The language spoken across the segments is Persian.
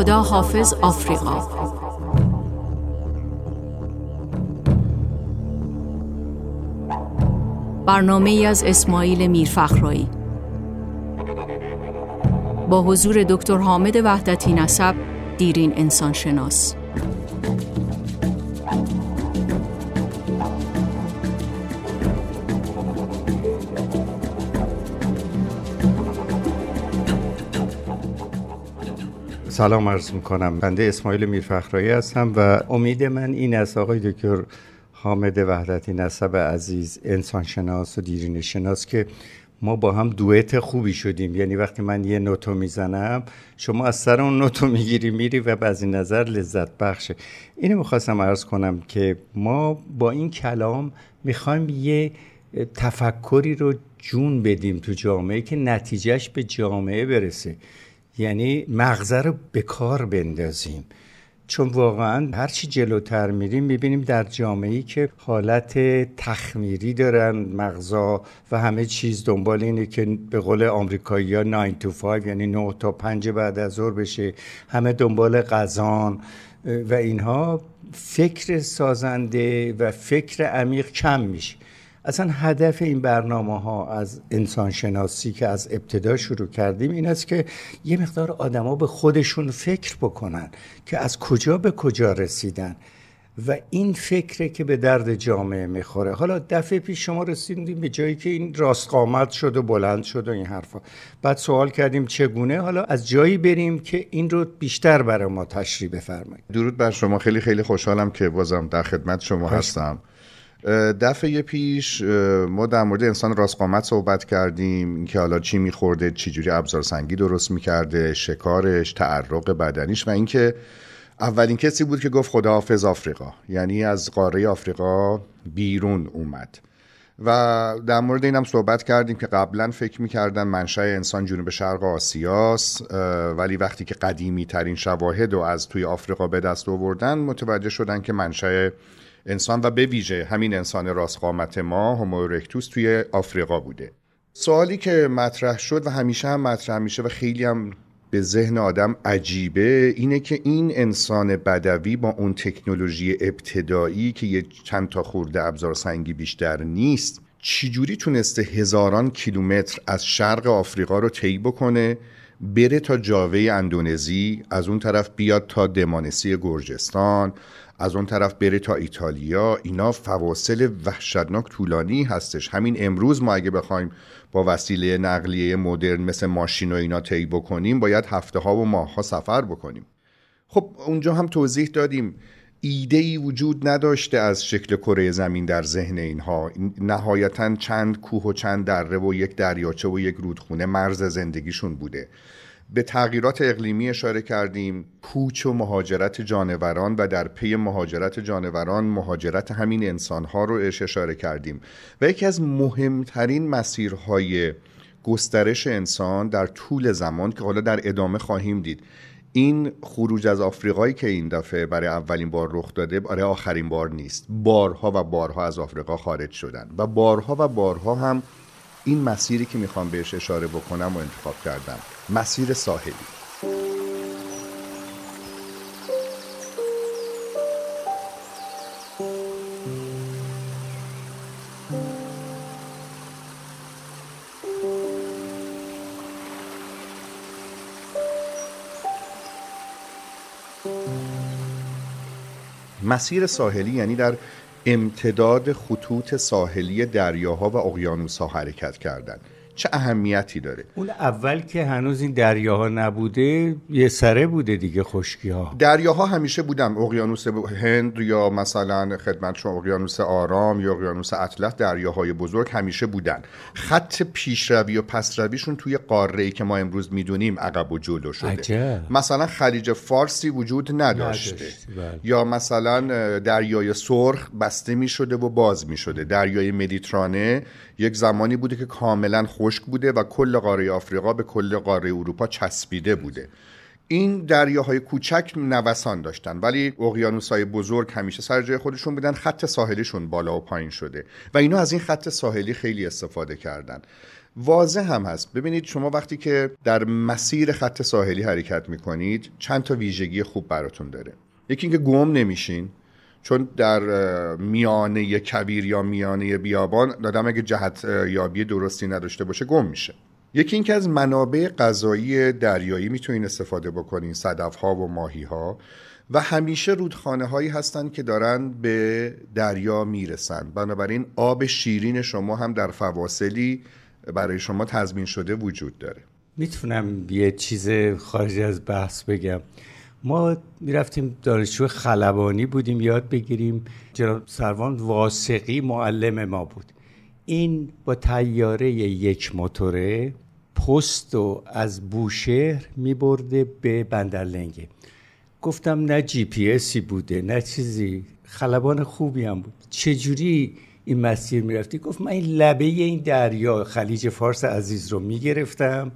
خداحافظ آفریقا. برنامه‌ای از اسماعیل میرفخرایی با حضور دکتر حامد وحدتی نسب، دیرین انسانشناس. سلام عرض می‌کنم. بنده اسماعیل میرفخرایی هستم و امید من این است آقای دکتر حامد وحدتی نسب عزیز، انسانشناس و دیرینه شناس، که ما با هم دوئت خوبی شدیم. یعنی وقتی من یه نوتو میزنم شما از سر اون نوتو میگیری میری و از این نظر لذت بخشه. اینو میخواستم عرض کنم که ما با این کلام میخوایم یه تفکری رو جون بدیم تو جامعه که نتیجهش به جامعه برسه. یعنی مغز رو به کار بندازیم، چون واقعا هرچی جلوتر میریم میبینیم در جامعه‌ای که حالت تخمیری دارن مغزا و همه چیز دنبال اینه که به قول آمریکایی‌ها 9 to 5 یعنی 9 تا 5 بعد از ظهر بشه، همه دنبال غذان و اینها. فکر سازنده و فکر عمیق کم میشه. اصلا هدف این برنامه‌ها از انسانشناسی که از ابتدا شروع کردیم این است که یه مقدار آدم‌ها به خودشون فکر بکنن که از کجا به کجا رسیدن، و این فکره که به درد جامعه میخوره. حالا دفعه پیش شما رسیدیم به جایی که این راست قامت شد و بلند شد و این حرفا. بعد سوال کردیم چگونه حالا از جایی بریم که این رو بیشتر برای ما تشریح بفرمایید. درود بر شما. خیلی خیلی خوشحالم که بازم در خدمت شما هستم. دفعه پیش ما در مورد انسان راست قامت صحبت کردیم، اینکه حالا چی میخورده، چی جوری ابزار سنگی درست میکرده، شکارش، تعرق بدنیش، و اینکه اولین کسی بود که گفت خداحافظ آفریقا، یعنی از قاره آفریقا بیرون اومد. و در مورد اینم صحبت کردیم که قبلا فکر میکردن منشأ انسان جنوب شرق آسیاست، ولی وقتی که قدیمی ترین شواهد رو از توی آفریقا به دست آوردن متوجه شدن که منشأ انسان و به ویژه همین انسان راست قامت ما، هومو رکتوس، توی آفریقا بوده. سوالی که مطرح شد و همیشه هم مطرح میشه و خیلی هم به ذهن آدم عجیبه اینه که این انسان بدوی با اون تکنولوژی ابتدایی که یه چند تا خورده ابزار سنگی بیشتر نیست، چجوری تونسته هزاران کیلومتر از شرق آفریقا رو طی بکنه، بره تا جاوه اندونزی، از اون طرف بیاد تا دمانسی گرجستان، از اون طرف بره تا ایتالیا. اینا فواصل وحشتناک طولانی هستش. همین امروز ما اگه بخوایم با وسیله نقلیه مدرن مثل ماشین و اینا طی بکنیم باید هفته ها و ماه ها سفر بکنیم. خب اونجا هم توضیح دادیم ایده‌ای وجود نداشته از شکل کره زمین در ذهن اینها. نهایتاً چند کوه و چند دره و یک دریاچه و یک رودخونه مرز زندگیشون بوده. به تغییرات اقلیمی اشاره کردیم، کوچ و مهاجرت جانوران، و در پی مهاجرت جانوران مهاجرت همین انسانها رو اشاره کردیم. و یکی از مهمترین مسیرهای گسترش انسان در طول زمان که حالا در ادامه خواهیم دید، این خروج از آفریقایی که این دفعه برای اولین بار رخ داده، برای آخرین بار نیست. بارها و بارها از آفریقا خارج شدن و بارها و بارها هم این مسیری که میخوام بهش اشاره بکنم و انتخاب کردم، مسیر ساحلی. مسیر ساحلی یعنی در امتداد خطوط ساحلی دریاها و اقیانوس‌ها حرکت کردن. چه اهمیتی داره؟ اون اول که هنوز این دریاها نبوده یه سره بوده دیگه، خشکی‌ها. دریاها همیشه بودن، اقیانوس هند یا مثلا خدمت شما اقیانوس آرام یا اقیانوس اطلس، دریاهای بزرگ همیشه بودن. خط پیشروی و پسرویشون توی قاره‌ای که ما امروز میدونیم عقب و جلو شده. عجب. مثلا خلیج فارسی وجود نداشته. بله. یا مثلا دریای سرخ بسته میشده و باز میشده. دریای مدیترانه یک زمانی بوده که کاملا خشک بوده و کل قاره آفریقا به کل قاره اروپا چسبیده بوده. این دریاهای کوچک نوسان داشتن ولی اقیانوس‌های بزرگ همیشه سر جای خودشون بودن، خط ساحلیشون بالا و پایین شده و اینا از این خط ساحلی خیلی استفاده کردن. واضح هم هست. ببینید شما وقتی که در مسیر خط ساحلی حرکت میکنید چند تا ویژگی خوب براتون داره. یکی اینکه گم نمیشین، چون در میانه کویر یا میانه بیابان آدم اگه جهت یابی درستی نداشته باشه گم میشه. یکی اینکه از منابع غذایی دریایی میتونین استفاده بکنین، صدف‌ها و ماهی‌ها، و همیشه رودخانه هایی هستن که دارن به دریا میرسن، بنابراین آب شیرین شما هم در فواصلی برای شما تضمین شده وجود داره. میتونم یه چیز خارج از بحث بگم؟ ما میرفتیم دانشجو خلبانی بودیم یاد بگیریم، جناب سروان واسقی معلم ما بود. این با تیاره یک موتوره پستو از بوشهر میبرده به بندرلنگه. گفتم نه جی پی اسی بوده نه چیزی، خلبان خوبی هم بود، چجوری این مسیر میرفتی؟ گفت من این لبه این دریا خلیج فارس عزیز رو میگرفتم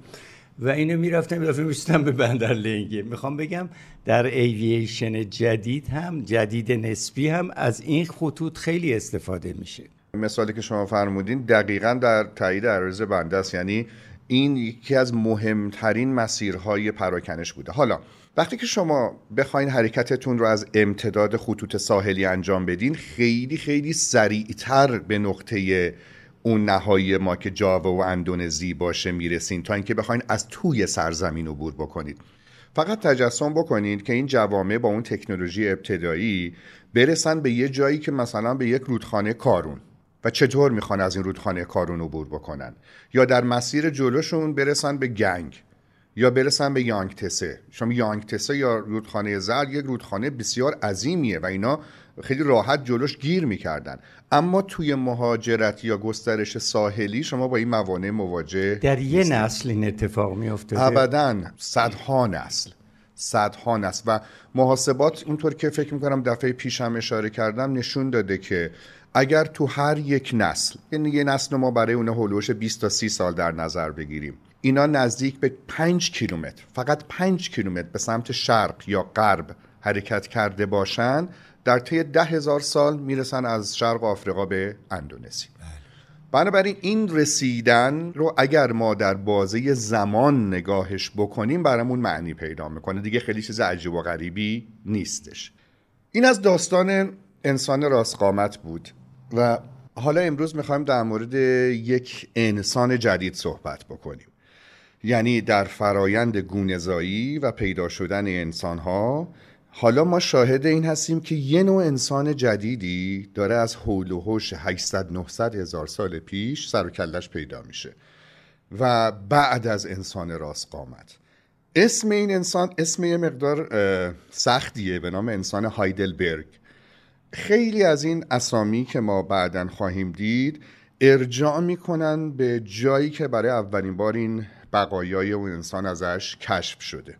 و اینو میرفتم میشتم به بندرلنگه. میخوام بگم در ایوییشن جدید هم، جدید نسبی هم، از این خطوط خیلی استفاده میشه. مثالی که شما فرمودین دقیقاً در تایید عرضه بنده است، یعنی این یکی از مهمترین مسیرهای پراکنش بوده. حالا وقتی که شما بخواین حرکتتون رو از امتداد خطوط ساحلی انجام بدین، خیلی خیلی سریعتر به نقطه اون نهایی ما که جاوا و اندونزی باشه میرسین تا اینکه بخواین از توی سرزمین عبور بکنید. فقط تجسم بکنید که این جوامع با اون تکنولوژی ابتدایی برسن به یه جایی که مثلا به یک رودخانه کارون، و چطور میخوان از این رودخانه کارون عبور بکنن، یا در مسیر جلوشون برسن به گنگ یا برسن به یانگتسه. شما یانگتسه یا رودخانه زرد یک رودخانه بسیار عظیمیه و اینا خیلی راحت جلوش گیر میکردن. اما توی مهاجرت یا گسترش ساحلی شما با این موانع مواجه در یه نیستن. نسل این اتفاق میافتاده؟ ابداً، صدها نسل. و محاسبات اونطور که فکر میکنم دفعه پیش هم اشاره کردم نشون داده که اگر تو هر یک نسل، یعنی یه نسل ما برای اون هولوش 20 تا 30 سال در نظر بگیریم، اینا نزدیک به 5 کیلومتر، فقط 5 کیلومتر به سمت شرق یا غرب حرکت کرده باشن، در طی 10,000 سال میرسن از شرق آفریقا به اندونزی. بنابراین این رسیدن رو اگر ما در بازه زمان نگاهش بکنیم برامون معنی پیدا میکنه، دیگه خیلی چیز عجیب و غریبی نیستش. این از داستان انسان راست قامت بود و حالا امروز میخوایم در مورد یک انسان جدید صحبت بکنیم، یعنی در فرایند گونه‌زایی و پیدا شدن انسان‌ها حالا ما شاهد این هستیم که یه نوع انسان جدیدی داره از حول و حوش 800-900 هزار سال پیش سر و کلش پیدا میشه و بعد از انسان راست قامت. اسم این انسان اسم یه مقدار سختیه، به نام انسان هایدلبرگ. خیلی از این اسامی که ما بعداً خواهیم دید ارجاع میکنن به جایی که برای اولین بار این بقایای اون انسان ازش کشف شده.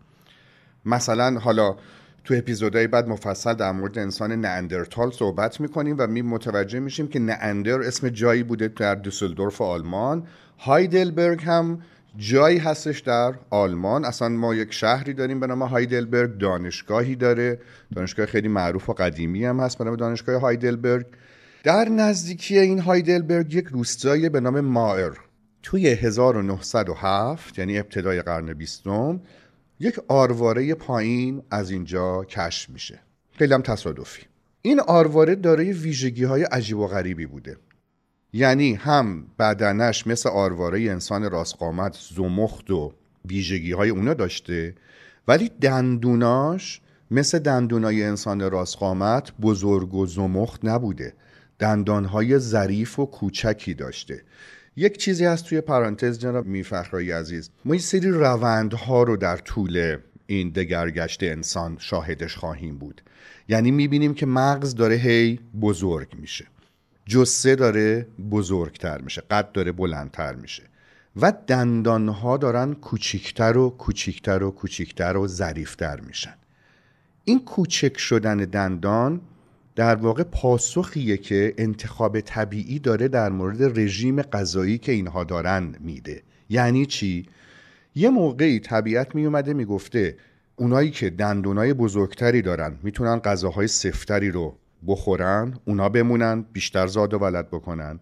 مثلا حالا تو اپیزودهای بعد مفصل در مورد انسان نئاندرتال صحبت میکنیم و متوجه میشیم که نئاندر اسم جایی بوده در دوسلدورف آلمان، هایدلبرگ هم جایی هستش در آلمان. اصلا ما یک شهری داریم به نام هایدلبرگ، دانشگاهی داره، دانشگاه خیلی معروف و قدیمی هم هست به نام دانشگاه هایدلبرگ. در نزدیکی این هایدلبرگ یک روستایی به نام مایر. توی 1907 یعنی ابتدای قرن 20 یک آرواره پایین از اینجا کشف میشه، خیلی هم تصادفی. این آرواره دارای ویژگی‌های عجیب و غریبی بوده، یعنی هم بدنش مثل آرواره انسان راست قامت زمخت و ویژگی‌های اونا داشته، ولی دندوناش مثل دندونای انسان راست قامت بزرگ و زمخت نبوده، دندان‌های ظریف و کوچکی داشته. یک چیزی هست توی پرانتز جناب میرفخرایی عزیز، ما این سری روندها رو در طول این دگرگشت انسان شاهدش خواهیم بود. یعنی میبینیم که مغز داره هی بزرگ میشه، جسه داره بزرگتر میشه، قد داره بلندتر میشه و دندانها دارن کوچیکتر و کوچیکتر و کوچیکتر و ظریفتر میشن. این کوچک شدن دندان در واقع پاسخیه که انتخاب طبیعی داره در مورد رژیم غذایی که اینها دارن میده. یعنی چی؟ یه موقعی طبیعت میومده میگفته اونایی که دندونای بزرگتری دارن میتونن غذاهای سفتری رو بخورن، اونا بمونن بیشتر زاد و ولد بکنن.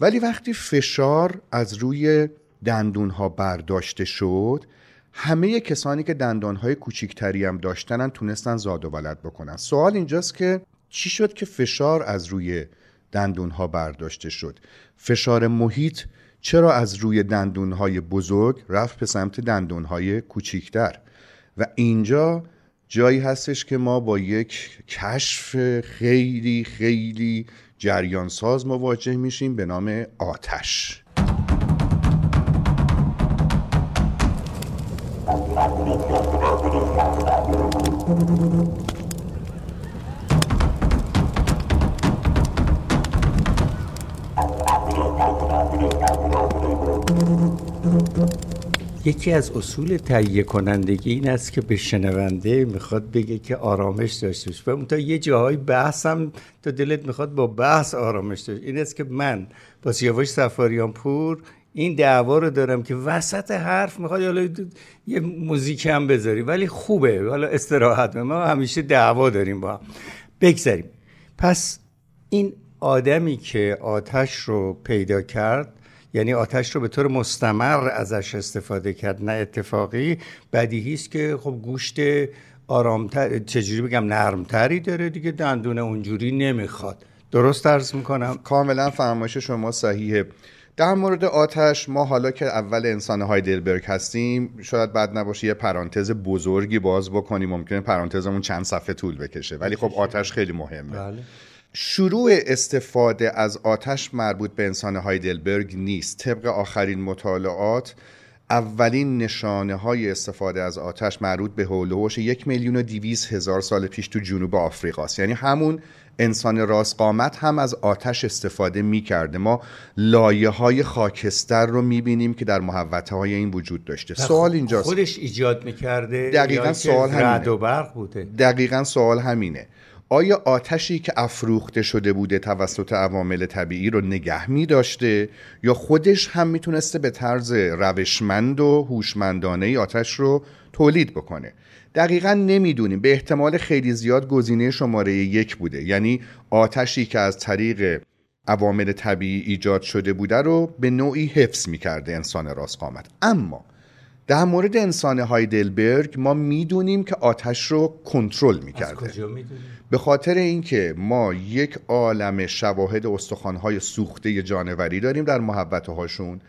ولی وقتی فشار از روی دندونها برداشته شد، همه کسانی که دندانهای کوچیکتری هم داشتن تونستن زاد و ولد بکنن. سوال اینجاست که چی شد که فشار از روی دندونها برداشته شد؟ فشار محیط چرا از روی دندونهای بزرگ رفت به سمت دندونهای کوچیکتر؟ و اینجا جایی هستش که ما با یک کشف خیلی خیلی جریانساز مواجه میشیم به نام آتش. یکی از اصول تهیه کنندگی این است که به شنونده میخواد بگه که آرامش داشته باش، و اون تا یه جاهای بحثم تا دلت میخواد با بحث آرامش داشته. این است که من با سیاوش سفاریان پور این دعوا رو دارم که وسط حرف میخواد حالا یه موزیک هم بذاری، ولی خوبه، حالا استراحت. ما همیشه دعوا داریم با هم، بگذاریم. پس این آدمی که آتش رو پیدا کرد، یعنی آتش رو به طور مستمر ازش استفاده کرد، نه اتفاقی، بدیهی است که خب گوشت آرامتر، چجوری بگم، نرمتری داره دیگه، دندونه اونجوری نمیخواد. درست عرض میکنم؟ کاملا فرمایش شما صحیحه. در مورد آتش ما حالا که اول انسان هایدلبرگ هستیم، شاید بد نباشه یه پرانتز بزرگی باز بکنیم. ممکنه پرانتزمون چند صفحه طول بکشه، ولی خب آتش خیلی مهمه. بله. شروع استفاده از آتش مربوط به انسان هایدلبرگ نیست. طبق آخرین مطالعات، اولین نشانه های استفاده از آتش مربوط به هولوش 1,200,000 سال پیش تو جنوب آفریقا است. یعنی همون انسان راست قامت هم از آتش استفاده می کرده. ما لایه های خاکستر رو می بینیم که در محوطه های این وجود داشته. سوال اینجاست، خودش ایجاد می کرده؟ دقیقاً سوال همینه. رعد و برق بوده. دقیقاً سوال همینه. آیا آتشی که افروخته شده بوده توسط عوامل طبیعی رو نگه می داشته، یا خودش هم می تونسته به طرز روشمند و هوشمندانه آتش رو تولید بکنه؟ دقیقاً نمیدونیم. به احتمال خیلی زیاد گزینه شماره 1 بوده، یعنی آتشی که از طریق عوامل طبیعی ایجاد شده بوده رو به نوعی حفظ می کرده انسان راست قامت. اما در مورد انسان هایدلبرگ ما میدونیم که آتش رو کنترل میکرده. از کجا میدونیم؟ به خاطر اینکه ما یک عالمه شواهد استخوان‌های سوخته جانوری داریم در محوطه‌هاشون،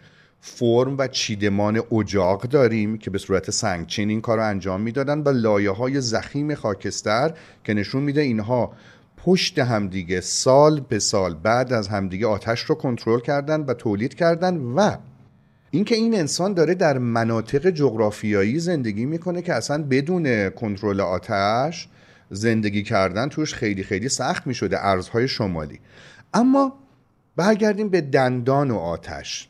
فرم و چیدمان اجاق داریم که به صورت سنگچین این کار رو انجام میدادن، با لایه‌های ضخیم خاکستر که نشون میده اینها پشت همدیگه سال به سال بعد از همدیگه آتش رو کنترل کردن و تولید کردن. و اینکه این انسان داره در مناطق جغرافیایی زندگی میکنه که اصلا بدون کنترل آتش زندگی کردن توش خیلی خیلی سخت میشده، ارزهای شمالی. اما برگردیم به دندان و آتش.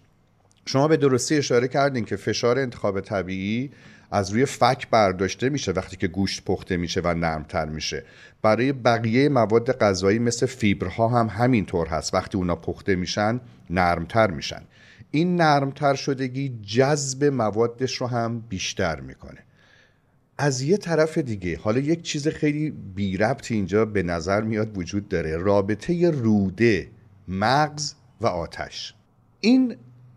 شما به درستی اشاره کردین که فشار انتخاب طبیعی از روی فک برداشته میشه وقتی که گوشت پخته میشه و نرمتر میشه. برای بقیه مواد غذایی مثل فیبرها هم همینطور هست، وقتی اونا پخته میشن نرمتر میشن. این نرمتر شدگی جذب موادش رو هم بیشتر میکنه. از یه طرف دیگه، حالا یک چیز خیلی بی ربطی اینجا به نظر میاد وجود داره، رابطه روده، مغز و آتش. این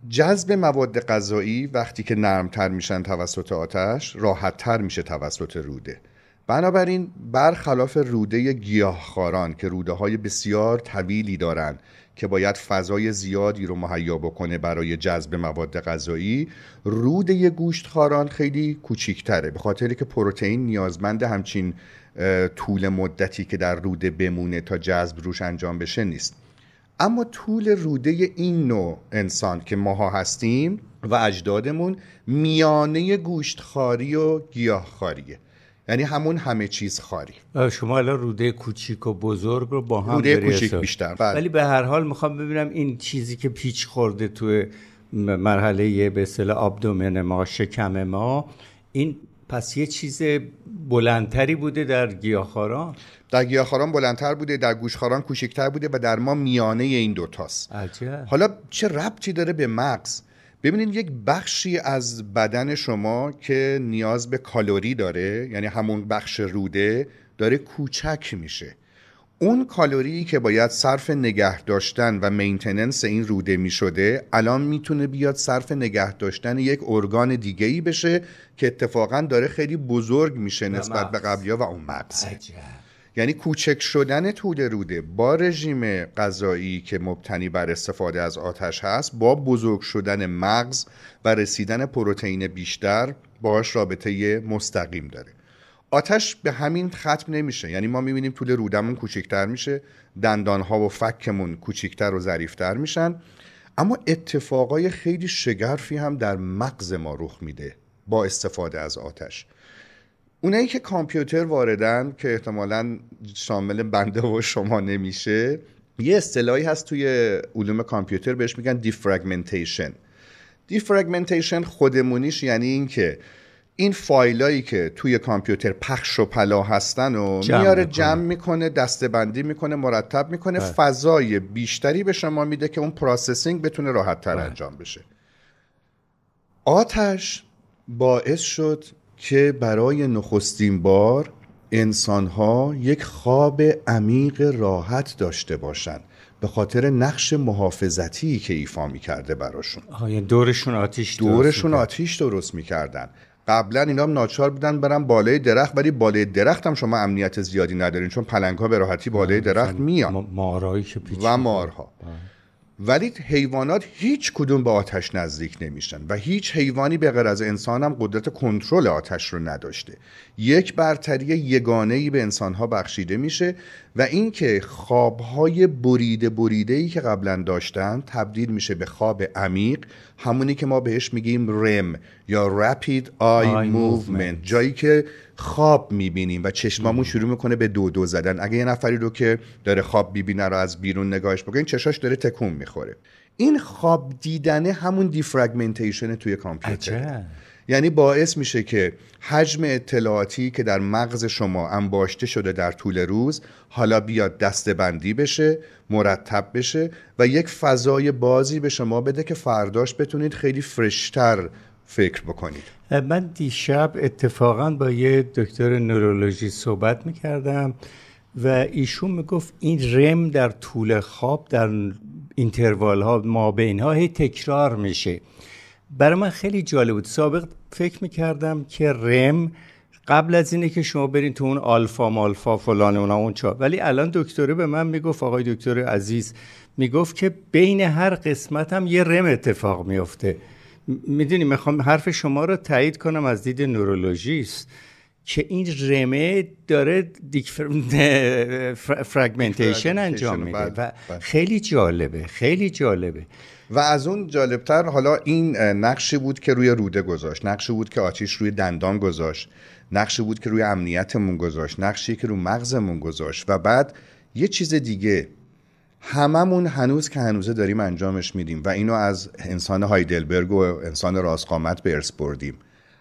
جذب مواد غذایی وقتی که نرمتر میشن توسط آتش، راحتتر میشه توسط روده. بنابراین برخلاف روده گیاهخواران که روده های بسیار طویلی دارن که باید فضای زیادی رو مهیا بکنه برای جذب مواد غذایی، روده گوشتخواران خیلی کوچیک‌تره، به خاطر که پروتئین نیازمند همچین طول مدتی که در روده بمونه تا جذب روش انجام بشه نیست. اما طول روده این نوع انسان که ماها هستیم و اجدادمون میانه گوشتخواری و گیاهخواریه، یعنی همون همه چیز خاری. شما الان روده کوچیک و بزرگ رو با هم روده داری کوچیک حساب. بیشتر بلد. ولی به هر حال میخوام ببینم این چیزی که پیچ خورده توی مرحله به اصطلاح آبدومن ما، شکم ما، این پس یه چیز بلندتری بوده در گیاهخواران؟ در گیاهخواران بلندتر بوده، در گوشتخواران کوچیکتر بوده و در ما میانه این دوتاست. عجب. حالا چه ربطی داره به مغز؟ ببینید یک بخشی از بدن شما که نیاز به کالری داره، یعنی همون بخش روده، داره کوچک میشه. اون کالری که باید صرف نگه داشتن و مینتیننس این روده میشده، الان میتونه بیاد صرف نگه داشتن یک ارگان دیگه‌ای بشه که اتفاقاً داره خیلی بزرگ میشه نسبت به قبلی‌ها و اون مغز. یعنی کوچک شدن توده روده با رژیم غذایی که مبتنی بر استفاده از آتش هست، با بزرگ شدن مغز و رسیدن پروتئین بیشتر، باهاش رابطه مستقیم داره. آتش به همین ختم نمیشه، یعنی ما میبینیم طول رودمون کوچکتر میشه، دندانها و فکمون کوچکتر و ظریفتر میشن، اما اتفاقای خیلی شگرفی هم در مغز ما رخ میده با استفاده از آتش. اونایی که کامپیوتر واردن که احتمالاً شامل بنده و شما نمیشه، یه اصطلاحی هست توی علوم کامپیوتر بهش میگن دیفرگمنتیشن. دیفرگمنتیشن خودمونیش یعنی این که این فایلایی که توی کامپیوتر پخش و پلا هستن و میاره جمع میکنه، دسته‌بندی میکنه، مرتب میکنه، فضای بیشتری به شما میده که اون پروسسینگ بتونه راحت‌تر انجام بشه. آتش باعث شد که برای نخستین بار انسان‌ها یک خواب عمیق راحت داشته باشن، به خاطر نقش محافظتی که ایفا می‌کرده براشون. آها، دورشون آتیش درست می‌کردن. قبلا اینا هم ناچار بودن برن بالای درخت، ولی بالای درخت هم شما امنیت زیادی ندارین، چون پلنگ‌ها به راحتی بالای درخت میان، مارایی که پیچیدن و مارها. ولی حیوانات هیچ کدوم به آتش نزدیک نمیشن و هیچ حیوانی به غیر از انسان هم قدرت کنترل آتش رو نداشته. یک برتری یگانه‌ای به انسان‌ها بخشیده میشه و این که خواب‌های بریده‌ای که قبلا داشتن تبدیل میشه به خواب عمیق، همونی که ما بهش میگیم رم یا Rapid Eye Movement، جایی که خواب میبینیم و چشمامون شروع میکنه به دو زدن. اگه یه نفری رو که داره خواب میبینه رو از بیرون نگاهش بکنین، چشاش داره تکون میخوره. این خواب دیدنه همون دیفرگمنتیشن توی کامپیوتر. عجب. یعنی باعث میشه که حجم اطلاعاتی که در مغز شما انباشته شده در طول روز، حالا بیاد دسته‌بندی بشه، مرتب بشه و یک فضای بازی به شما بده که فرداش بتونید خیلی فرشتر فکر بکنید. من دیشب اتفاقاً با یه دکتر نورولوژی صحبت میکردم و ایشون میگفت این رم در طول خواب، در اینتروال ها ما بین ها هی تکرار میشه. برای من خیلی جالب بود. سابق فکر میکردم که رم قبل از اینه که شما برین تو اون آلفا مالفا فلان اون چا، ولی الان دکتره به من میگفت، آقای دکتر عزیز میگفت که بین هر قسمت هم یه رم اتفاق میفته. میدونی میخوام حرف شما رو تایید کنم از دید نورولوژیست که این رمه داره فرگمنتیشن انجام میده و خیلی جالبه و از اون جالبتر حالا این نقشی بود که روی روده گذاشت، نقشی بود که آتیش روی دندان گذاشت، نقشی بود که روی امنیتمون گذاشت، نقشی که روی مغزمون گذاشت. و بعد یه چیز دیگه هممون هنوزه داریم انجامش میدیم و اینو از انسان هایدلبرگ و انسان راستقامت به ارث بردیم.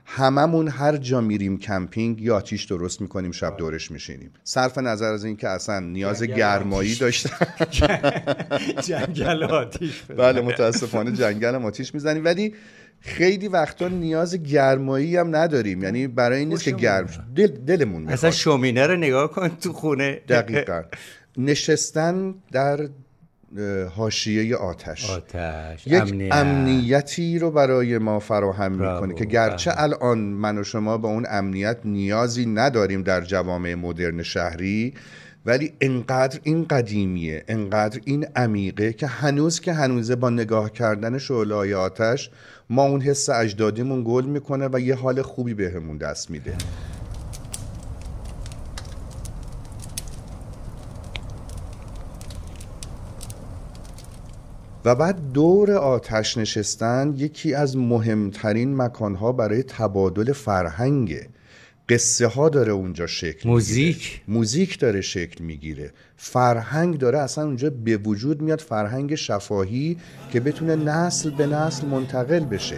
هممون هر جا میریم کمپینگ یا آتیش درست میکنیم، شب دورش میشینیم، صرف نظر از این که اصلا نیاز گرمایی داشتن. جنگل آتیش، بله متاسفانه جنگل هم آتیش میزنیم، ولی خیلی وقتا نیاز گرمایی هم نداریم، یعنی برای این نیست که گرم دلمون میخواد. اصلا شومینه رو نگاه کن تو خونه. دقیقاً. نشستن در حاشیه آتش یک امنیتی رو برای ما فراهم میکنه که گرچه الان من و شما با اون امنیت نیازی نداریم در جوامع مدرن شهری، ولی انقدر این قدیمیه، انقدر این عمیقه که هنوزه با نگاه کردن شعله‌های آتش ما اون حس اجدادیمون گل میکنه و یه حال خوبی بهمون دست میده. و بعد دور آتش نشستن یکی از مهمترین مکانها برای تبادل فرهنگه. قصه ها داره اونجا شکل، موزیک داره شکل میگیره، فرهنگ داره اصلا اونجا به وجود میاد، فرهنگ شفاهی که بتونه نسل به نسل منتقل بشه.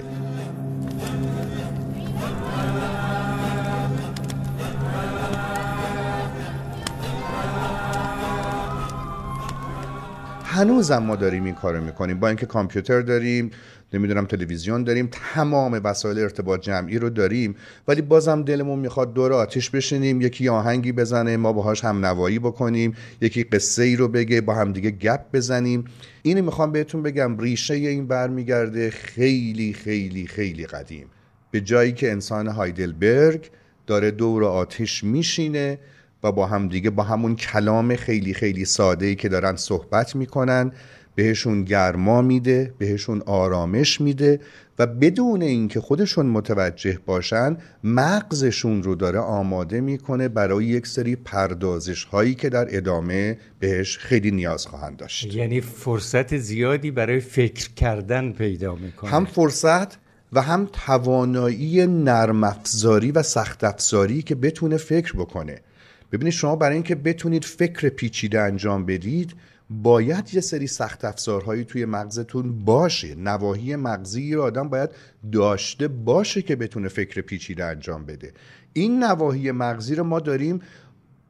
هنوزم ما داریم این کارو میکنیم، با اینکه کامپیوتر داریم، نمیدونم تلویزیون داریم، تمام وسایل ارتباط جمعی رو داریم، ولی بازم دلمون میخواد دور آتش بشینیم، یکی آهنگی بزنه ما باهاش هم نوایی بکنیم، یکی قصه ای رو بگه با هم دیگه گپ بزنیم. اینو میخوام بهتون بگم، ریشه این برمیگرده خیلی خیلی خیلی قدیم، به جایی که انسان هایدلبرگ داره دور آتش میشینه و با هم دیگه با همون کلام خیلی خیلی ساده‌ای که دارن صحبت میکنن بهشون گرما میده، بهشون آرامش میده و بدون اینکه خودشون متوجه باشن مغزشون رو داره آماده میکنه برای یک سری پردازش هایی که در ادامه بهش خیلی نیاز خواهند داشت. یعنی فرصت زیادی برای فکر کردن پیدا میکنه، هم فرصت و هم توانایی نرم افزاری و سخت افزاری که بتونه فکر بکنه. ببینید شما برای اینکه بتونید فکر پیچیده انجام بدید باید یه سری سخت افزارهایی توی مغزتون باشه، نواحی مغزی رو آدم باید داشته باشه که بتونه فکر پیچیده انجام بده. این نواحی مغزی رو ما داریم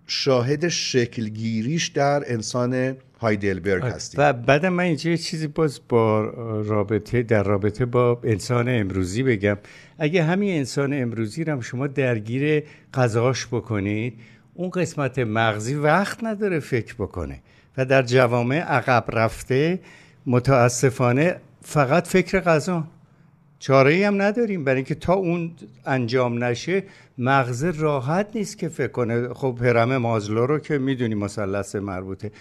شاهد شکلگیریش در انسان هایدلبرگ هستیم. و بعد من اینجا یه چیزی باز با رابطه در رابطه با انسان امروزی بگم، اگه همین انسان امروزی رو هم شما درگیر غذاش بکنید، اون قسمت مغزی وقت نداره فکر بکنه و در جوامع عقب رفته متاسفانه فقط فکر غذا، چاره‌ای هم نداریم برای اینکه تا اون انجام نشه مغز راحت نیست که فکر کنه. خب هرم مازلو رو که میدونیم مثلث مربوطه.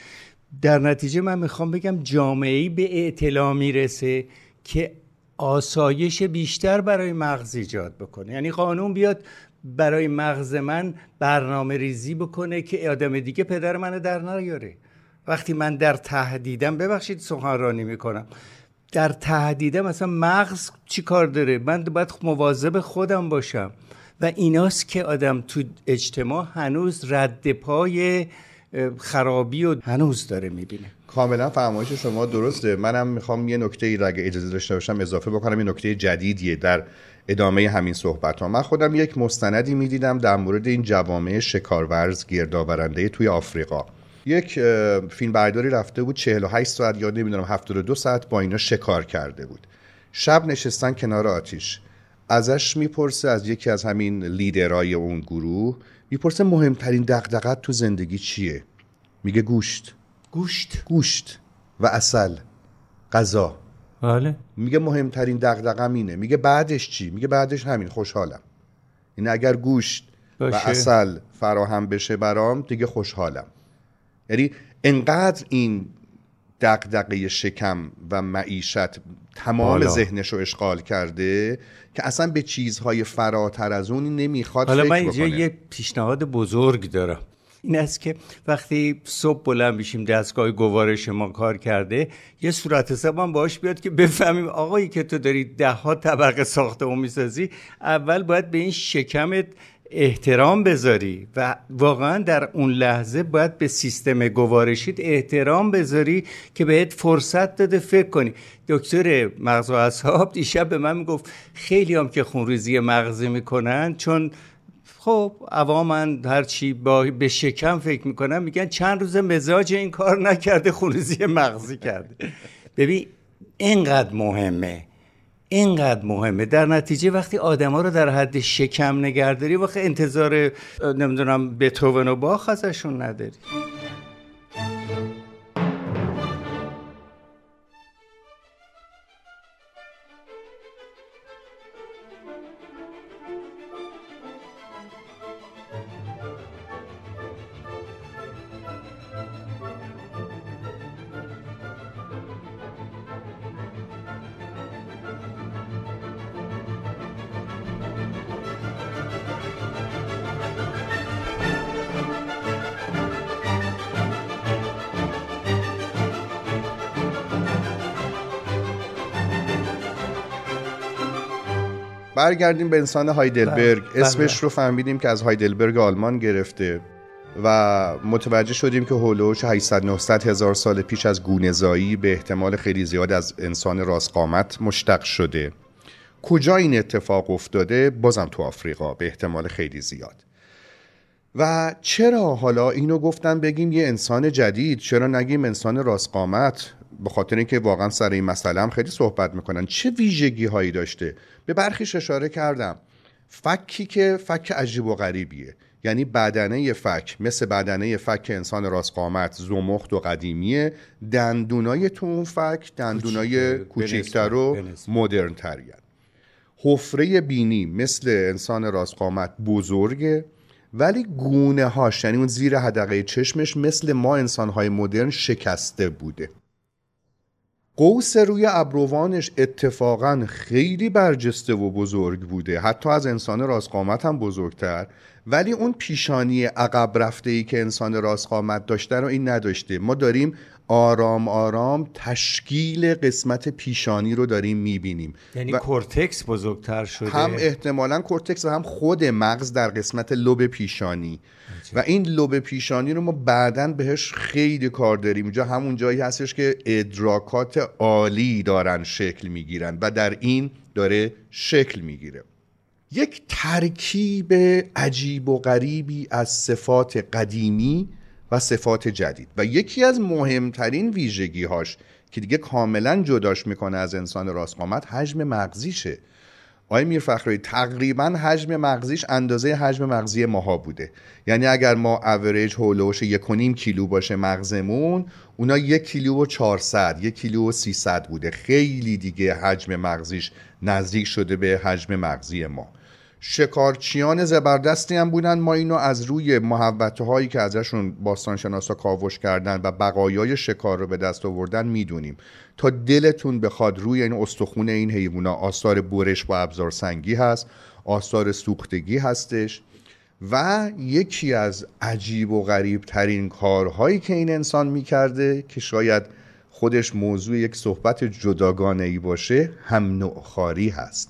در نتیجه من میخوام بگم جامعه‌ای به اطلاع میرسه که آسایش بیشتر برای مغز ایجاد بکنه، یعنی قانون بیاد برای مغز من برنامه ریزی بکنه که آدم دیگه پدر منو در نیاره. وقتی من در تهدیدم، ببخشید سخنرانی میکنم، در تهدیدم مثلا مغز چی کار داره؟ من باید مواظب خودم باشم و ایناست که آدم تو اجتماع هنوز رد پای خرابی و هنوز داره میبینه. کاملا فرمایش شما درسته. منم میخوام یه نکته‌ای را اگه اجازه داشته باشم اضافه بکنم. این نکته جدیدیه در ادامه همین صحبت‌ها. من خودم یک مستندی میدیدم در مورد این جوامع شکارورز گردآورنده توی آفریقا. یک فیلمبرداری رفته بود 48 ساعت یا نمیدونم 72 ساعت با اینا شکار کرده بود. شب نشستن کنار آتش. ازش میپرسه، از یکی از همین لیدرای اون گروه میپرسه مهمترین دغدغه‌ت تو زندگی چیه؟ میگه گوشت و عسل، غذا. بله. میگه مهمترین دغدغه‌م اینه. میگه بعدش چی؟ میگه بعدش همین، خوشحالم. این اگر گوشت باشه و عسل فراهم بشه برام دیگه خوشحالم. یعنی انقدر این دغدغه شکم و معیشت تمام ذهنش رو اشغال کرده که اصلا به چیزهای فراتر از اون نمیخواد فکر بکنه. حالا من اینجا یه پیشنهاد بزرگ دارم، این است که وقتی صبح بلند میشیم دستگاه گوارش ما کار کرده، یه صورتحساب هم باهاش بیاد که بفهمیم آقایی که تو داری ده ها طبقه ساختمون میسازی، اول باید به این شکمت احترام بذاری و واقعا در اون لحظه باید به سیستم گوارشیت احترام بذاری که بهت فرصت داده فکر کنی. دکتر مغز و اعصاب دیشب به من میگفت خیلی هم که خونریزی مغزی میکنن، چون خب عوامن هرچی به شکم فکر میکنن، میگن چند روز مزاج این کار نکرده خونریزی مغزی کرده. ببین اینقدر مهمه. در نتیجه وقتی آدما رو در حد شکم نگهداری، وقتی انتظار نمیدونم بتوون و باخ ازشون نداری. برگردیم به انسان هایدلبرگ. اسمش رو فهمیدیم که از هایدلبرگ آلمان گرفته و متوجه شدیم که هولوش 800-900 هزار سال پیش از گونه‌زایی به احتمال خیلی زیاد از انسان راست‌قامت مشتق شده. کجا این اتفاق افتاده؟ بازم تو آفریقا به احتمال خیلی زیاد. و چرا حالا اینو گفتن بگیم یه انسان جدید، چرا نگیم انسان راست قامت؟ به خاطر اینکه واقعا سر این مسئله هم خیلی صحبت میکنن. چه ویژگی هایی داشته؟ به برخیش اشاره کردم. فکی که فک عجیب و غریبیه، یعنی بدنه فک مثل بدنه فک انسان راست قامت زمخت و قدیمیه، دندونای تو اون فک دندونای کوچکتر و مدرن ترین. حفره بینی مثل انسان راست قامت بزرگه ولی گونه هاش، یعنی اون زیر حدقه چشمش، مثل ما انسان‌های مدرن شکسته بوده. قوس روی ابروانش اتفاقاً خیلی برجسته و بزرگ بوده، حتی از انسان راست قامت هم بزرگتر، ولی اون پیشانی عقب رفته‌ای که انسان راست قامت داشته رو این نداشته. ما داریم آرام آرام تشکیل قسمت پیشانی رو داریم میبینیم، یعنی کورتکس بزرگتر شده، هم احتمالاً کورتکس و هم خود مغز در قسمت لوب پیشانی و این لوب پیشانی رو ما بعداً بهش خیلی کار داریم. اینجا همون جایی هستش که ادراکات عالی دارن شکل میگیرن و در این داره شکل میگیره. یک ترکیب عجیب و غریبی از صفات قدیمی و صفات جدید و یکی از مهمترین ویژگی‌هاش که دیگه کاملا جداش میکنه از انسان راست قامت حجم مغزیشه. آقای میرفخرایی تقریبا حجم مغزیش اندازه حجم مغزی ماها بوده، یعنی اگر ما اوریج هولوش 1.5 کیلو باشه مغزمون، اونا 1 کیلو و 400 1 کیلو و 300 بوده. خیلی دیگه حجم مغزیش نزدیک شده به حجم مغزی ما. شکارچیان زبردستی هم بودن. ما اینو از روی محوطه‌هایی که ازشون باستانشناسا کاوش کردن و بقایای شکار رو به دست آوردن میدونیم. تا دلتون بخواد روی این استخون این حیونا آثار برش با ابزار سنگی هست، آثار سوختگی هستش و یکی از عجیب و غریب ترین کارهایی که این انسان میکرده که شاید خودش موضوع یک صحبت جداگانه‌ای باشه، هم نوعخواری هست.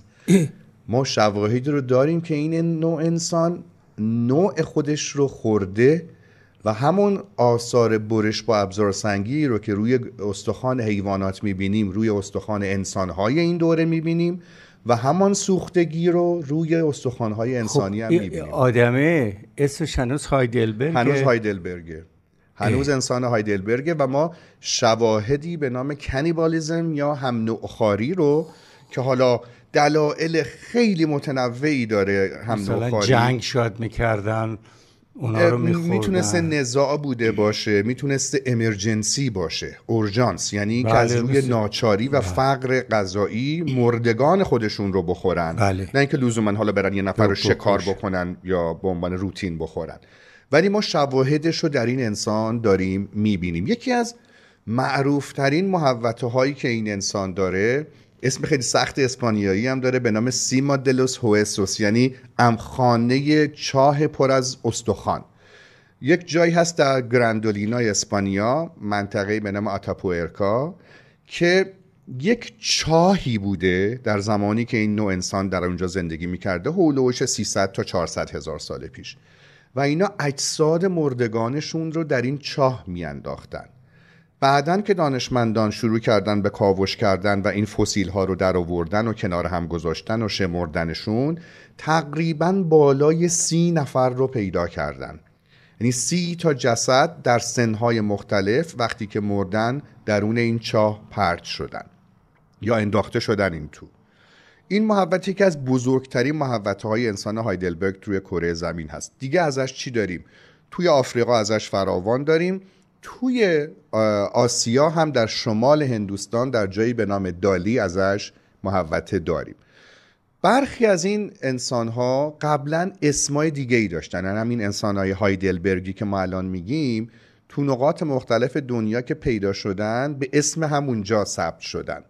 ما شواهد رو داریم که این نوع انسان نوع خودش رو خورده و همون آثار برش با ابزار سنگی رو که روی استخوان حیوانات میبینیم روی استخوان انسان‌های این دوره میبینیم و همان سوختگی رو روی استخوان‌های انسانی هم میبینیم. آدمه اسمش هنوز هایدلبرگه، هنوز انسان هایدلبرگه و ما شواهدی به نام کنیبالیزم یا هم نوعخواری رو که حالا دلایل خیلی متنوعی داره، هم مثلا جنگ شاد میکردن اونا رو میخوردن، میتونسته نزاع بوده باشه، میتونسته امرجنسی باشه، اورژانس، یعنی که از روی ناچاری و فقر غذایی مردگان خودشون رو بخورن، نه اینکه لزوما حالا برن یه نفر رو شکار بکنن یا به عنوان روتین بخورن. ولی ما شواهدش رو در این انسان داریم میبینیم. یکی از معروفترین محوطه‌هایی که این انسان داره اسم خیلی سخت اسپانیایی هم داره به نام سیما دلوس هویسوس، یعنی امخانه چاه پر از استخوان. یک جایی هست در گراندولینای اسپانیا، منطقه‌ای به نام آتپوئرکا، که یک چاهی بوده در زمانی که این نوع انسان در اونجا زندگی می‌کرده، هولوش 300 تا 400 هزار سال پیش، و اینا اجساد مردگانشون رو در این چاه میانداختن. بعدن که دانشمندان شروع کردن به کاوش کردن و این فسیل ها رو در آوردن و کنار هم گذاشتن و شمردنشون، تقریباً بالای 30 نفر رو پیدا کردن، یعنی 30 تا جسد در سنهای مختلف وقتی که مردن درون این چاه پرت شدن یا انداخته شدن. این تو این محوطه که از بزرگترین محوطه های انسان هایدلبرگ توی کره زمین هست. دیگه ازش چی داریم؟ توی آفریقا ازش فراوان داریم، توی آسیا هم در شمال هندوستان در جایی به نام دالی ازش محوطه داریم. برخی از این انسان‌ها قبلاً اسمای دیگه‌ای داشتن، یعنی همین انسان‌های هایدلبرگی که ما الان میگیم تو نقاط مختلف دنیا که پیدا شدن به اسم همونجا ثبت شدن.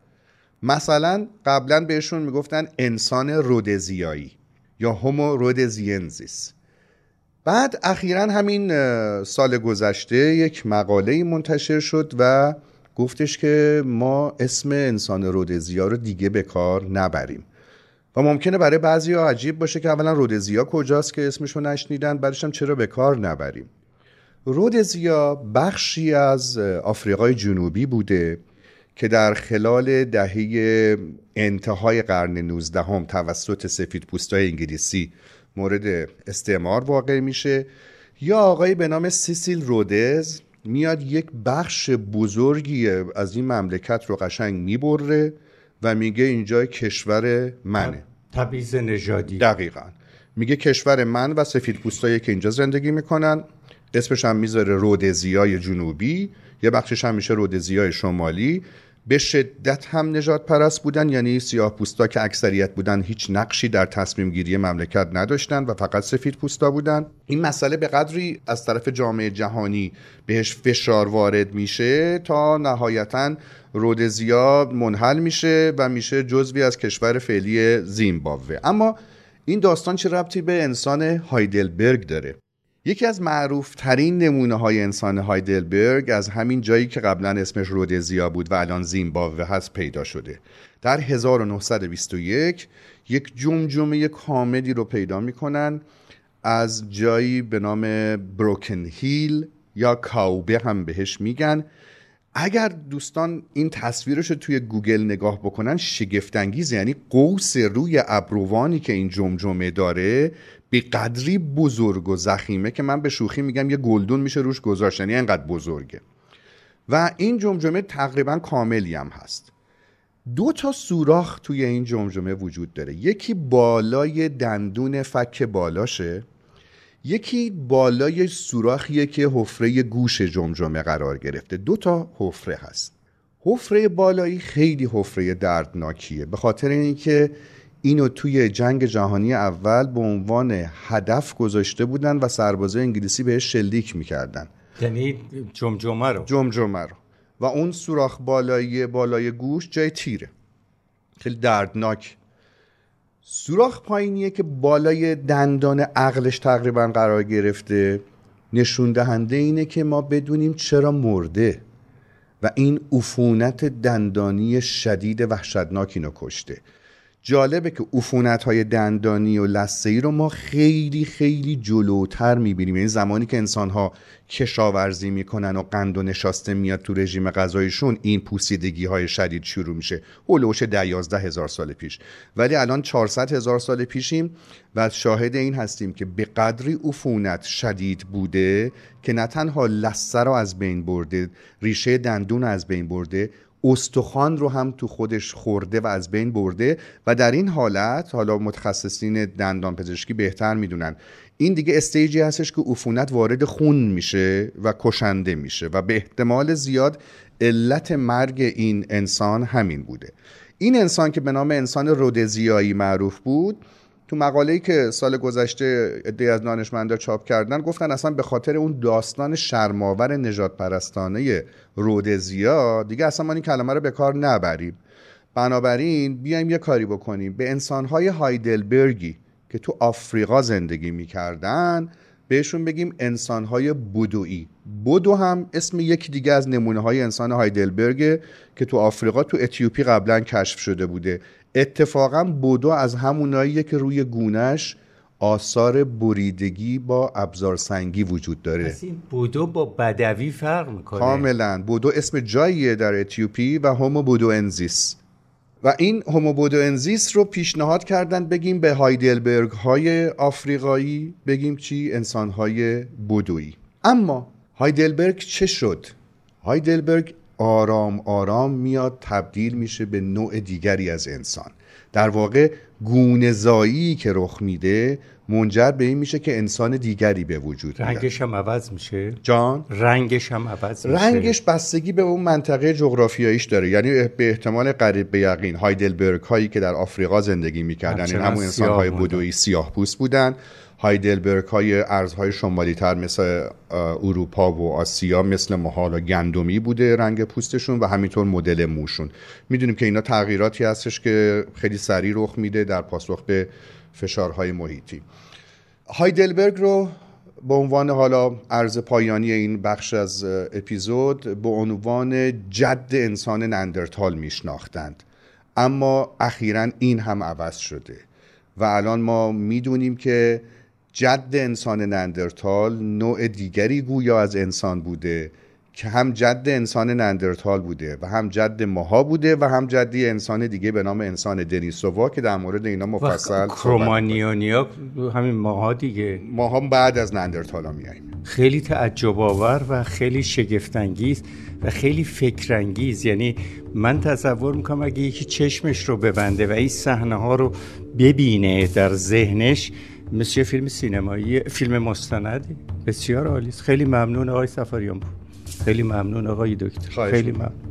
مثلا قبلاً بهشون میگفتن انسان رودزیایی یا هومو رودزینزیس. بعد اخیراً همین سال گذشته یک مقاله منتشر شد و گفتش که ما اسم انسان رودزیا رو دیگه به کار نبریم و ممکنه برای بعضی‌ها عجیب باشه که اولا رودزیا کجاست که اسمشو نشنیدن، بعدش هم چرا به کار نبریم. رودزیا بخشی از آفریقای جنوبی بوده که در خلال دهه انتهای قرن 19 هم توسط سفیدپوستای انگلیسی مورد استعمار واقع میشه. یا آقایی به نام سیسیل رودز میاد یک بخش بزرگی از این مملکت رو قشنگ میبره و میگه اینجا کشور منه. تبعیض نژادی. دقیقاً. میگه کشور من و سفیدپوستایی که اینجا زندگی میکنن، اسمش هم میذاره رودزیای جنوبی، یه بخشش هم میشه رودزیای شمالی. به شدت هم نژاد پرست بودن، یعنی سیاه پوستا که اکثریت بودن هیچ نقشی در تصمیم گیری مملکت نداشتن و فقط سفید پوستا بودن. این مسئله به قدری از طرف جامعه جهانی بهش فشار وارد میشه تا نهایتاً رودزیا منحل میشه و میشه جزوی از کشور فعلی زیمبابوه. اما این داستان چه ربطی به انسان هایدلبرگ داره؟ یکی از معروفترین نمونه های انسان هایدلبرگ از همین جایی که قبلا اسمش رودزیا بود و الان زیمبابوه هست پیدا شده. در 1921 یک جمجمه کاملی رو پیدا میکنن از جایی به نام بروکن هیل یا کاوبه هم بهش میگن. اگر دوستان این تصویرش رو توی گوگل نگاه بکنن شگفت‌انگیز، یعنی قوس روی ابروانی که این جمجمه داره به قدری بزرگ و ضخیمه که من به شوخی میگم یه گلدون میشه روش گذاشت، یعنی انقدر بزرگه. و این جمجمه تقریبا کاملی هم هست. دو تا سوراخ توی این جمجمه وجود داره، یکی بالای دندون فک بالاشه، یکی بالای سوراخیه که حفره گوش جمجمه قرار گرفته. دو تا حفره هست. حفره بالایی خیلی حفره دردناکیه به خاطر اینکه اینو توی جنگ جهانی اول به عنوان هدف گذاشته بودن و سربازای انگلیسی بهش شلیک میکردن، یعنی جمجمه رو. و اون سوراخ بالای گوش جای تیره، خیلی دردناک. سوراخ پایینیه که بالای دندان عقلش تقریبا قرار گرفته، نشون دهنده اینه که ما بدونیم چرا مرده و این عفونت دندانی شدید وحشتناک اینو کشته. جالبه که عفونت‌های دندانی و لثه‌ای رو ما خیلی خیلی جلوتر می‌بینیم، یعنی زمانی که انسان‌ها کشاورزی می‌کنن و قند و نشاسته میاد تو رژیم غذایشون این پوسیدگی‌های شدید شروع میشه، هولوش 11,000 سال پیش. ولی الان 400,000 سال پیشیم و شاهد این هستیم که به قدری عفونت شدید بوده که نه تنها لثه رو از بین برده، ریشه دندون از بین برده، استخوان رو هم تو خودش خورده و از بین برده. و در این حالت، حالا متخصصین دندان پزشکی بهتر میدونن، این دیگه استیجی هستش که عفونت وارد خون میشه و کشنده میشه و به احتمال زیاد علت مرگ این انسان همین بوده. این انسان که به نام انسان رودزیایی معروف بود، تو مقاله‌ای که سال گذشته عده‌ای از دانشمندا چاپ کردن گفتن اصلا به خاطر اون داستان شرم‌آور نژادپرستانه رودزیا دیگه اصلا ما این کلمه رو به کار نبریم. بنابراین بیایم یه کاری بکنیم، به انسان‌های هایدلبرگی که تو آفریقا زندگی می‌کردن بهشون بگیم انسان‌های بودوئی. بودو هم اسم یکی دیگه از نمونه‌های انسان هایدلبرگ که تو آفریقا، تو اتیوپی قبلا کشف شده بوده. اتفاقا بودو از هموناییه که روی گونهش آثار بریدگی با ابزارسنگی وجود داره. پس این بودو با بدوی فرق میکنه؟ کاملا. بودو اسم جاییه در اتیوپی و هومو بودوئنسیس. و این هومو بودوئنسیس رو پیشنهاد کردن بگیم به هایدلبرگ های آفریقایی بگیم چی؟ انسان های بودویی. اما هایدلبرگ چه شد؟ هایدلبرگ آرام آرام میاد تبدیل میشه به نوع دیگری از انسان. در واقع گونه‌زایی که رخ میده منجر به این میشه که انسان دیگری به وجود میاد. رنگش هم عوض میشه؟ رنگش بستگی به اون منطقه جغرافیاییش داره، یعنی به احتمال قریب به یقین هایدلبرگ هایی که در آفریقا زندگی میکردن همون انسان های بودوئی سیاه پوست بودن. هایدلبرگ های ارزهای شمالی تر مثل اروپا و آسیا مثل ماها گندمی بوده رنگ پوستشون و همینطور مدل موشون. میدونیم که اینا تغییراتی هستش که خیلی سریع رخ میده در پاسخ به فشارهای محیطی. هایدلبرگ رو به عنوان، حالا عرض پایانی این بخش از اپیزود، به عنوان جد انسان نئاندرتال میشناختند، اما اخیراً این هم عوض شده و الان ما میدونیم که جد انسان نئاندرتال نوع دیگری گویا از انسان بوده که هم جد انسان نئاندرتال بوده و هم جد ماها بوده و هم جدی انسان دیگه به نام انسان دنیسووا که در مورد اینا مفصل کرومانیونیا همین ماها دیگه، ماها بعد از نئاندرتالا میاییم. خیلی تعجب آور و خیلی شگفت انگیز و خیلی فکر انگیز. یعنی من تصور میکنم اگه یکی چشمش رو ببنده و این صحنه ها رو ببینه در ذهنش، مثل فیلم سینمایی، فیلم مستندی. بسیار عالی. خیلی ممنون آقای سفاریان، خیلی ممنون آقای دکتر، خیلی ممنون.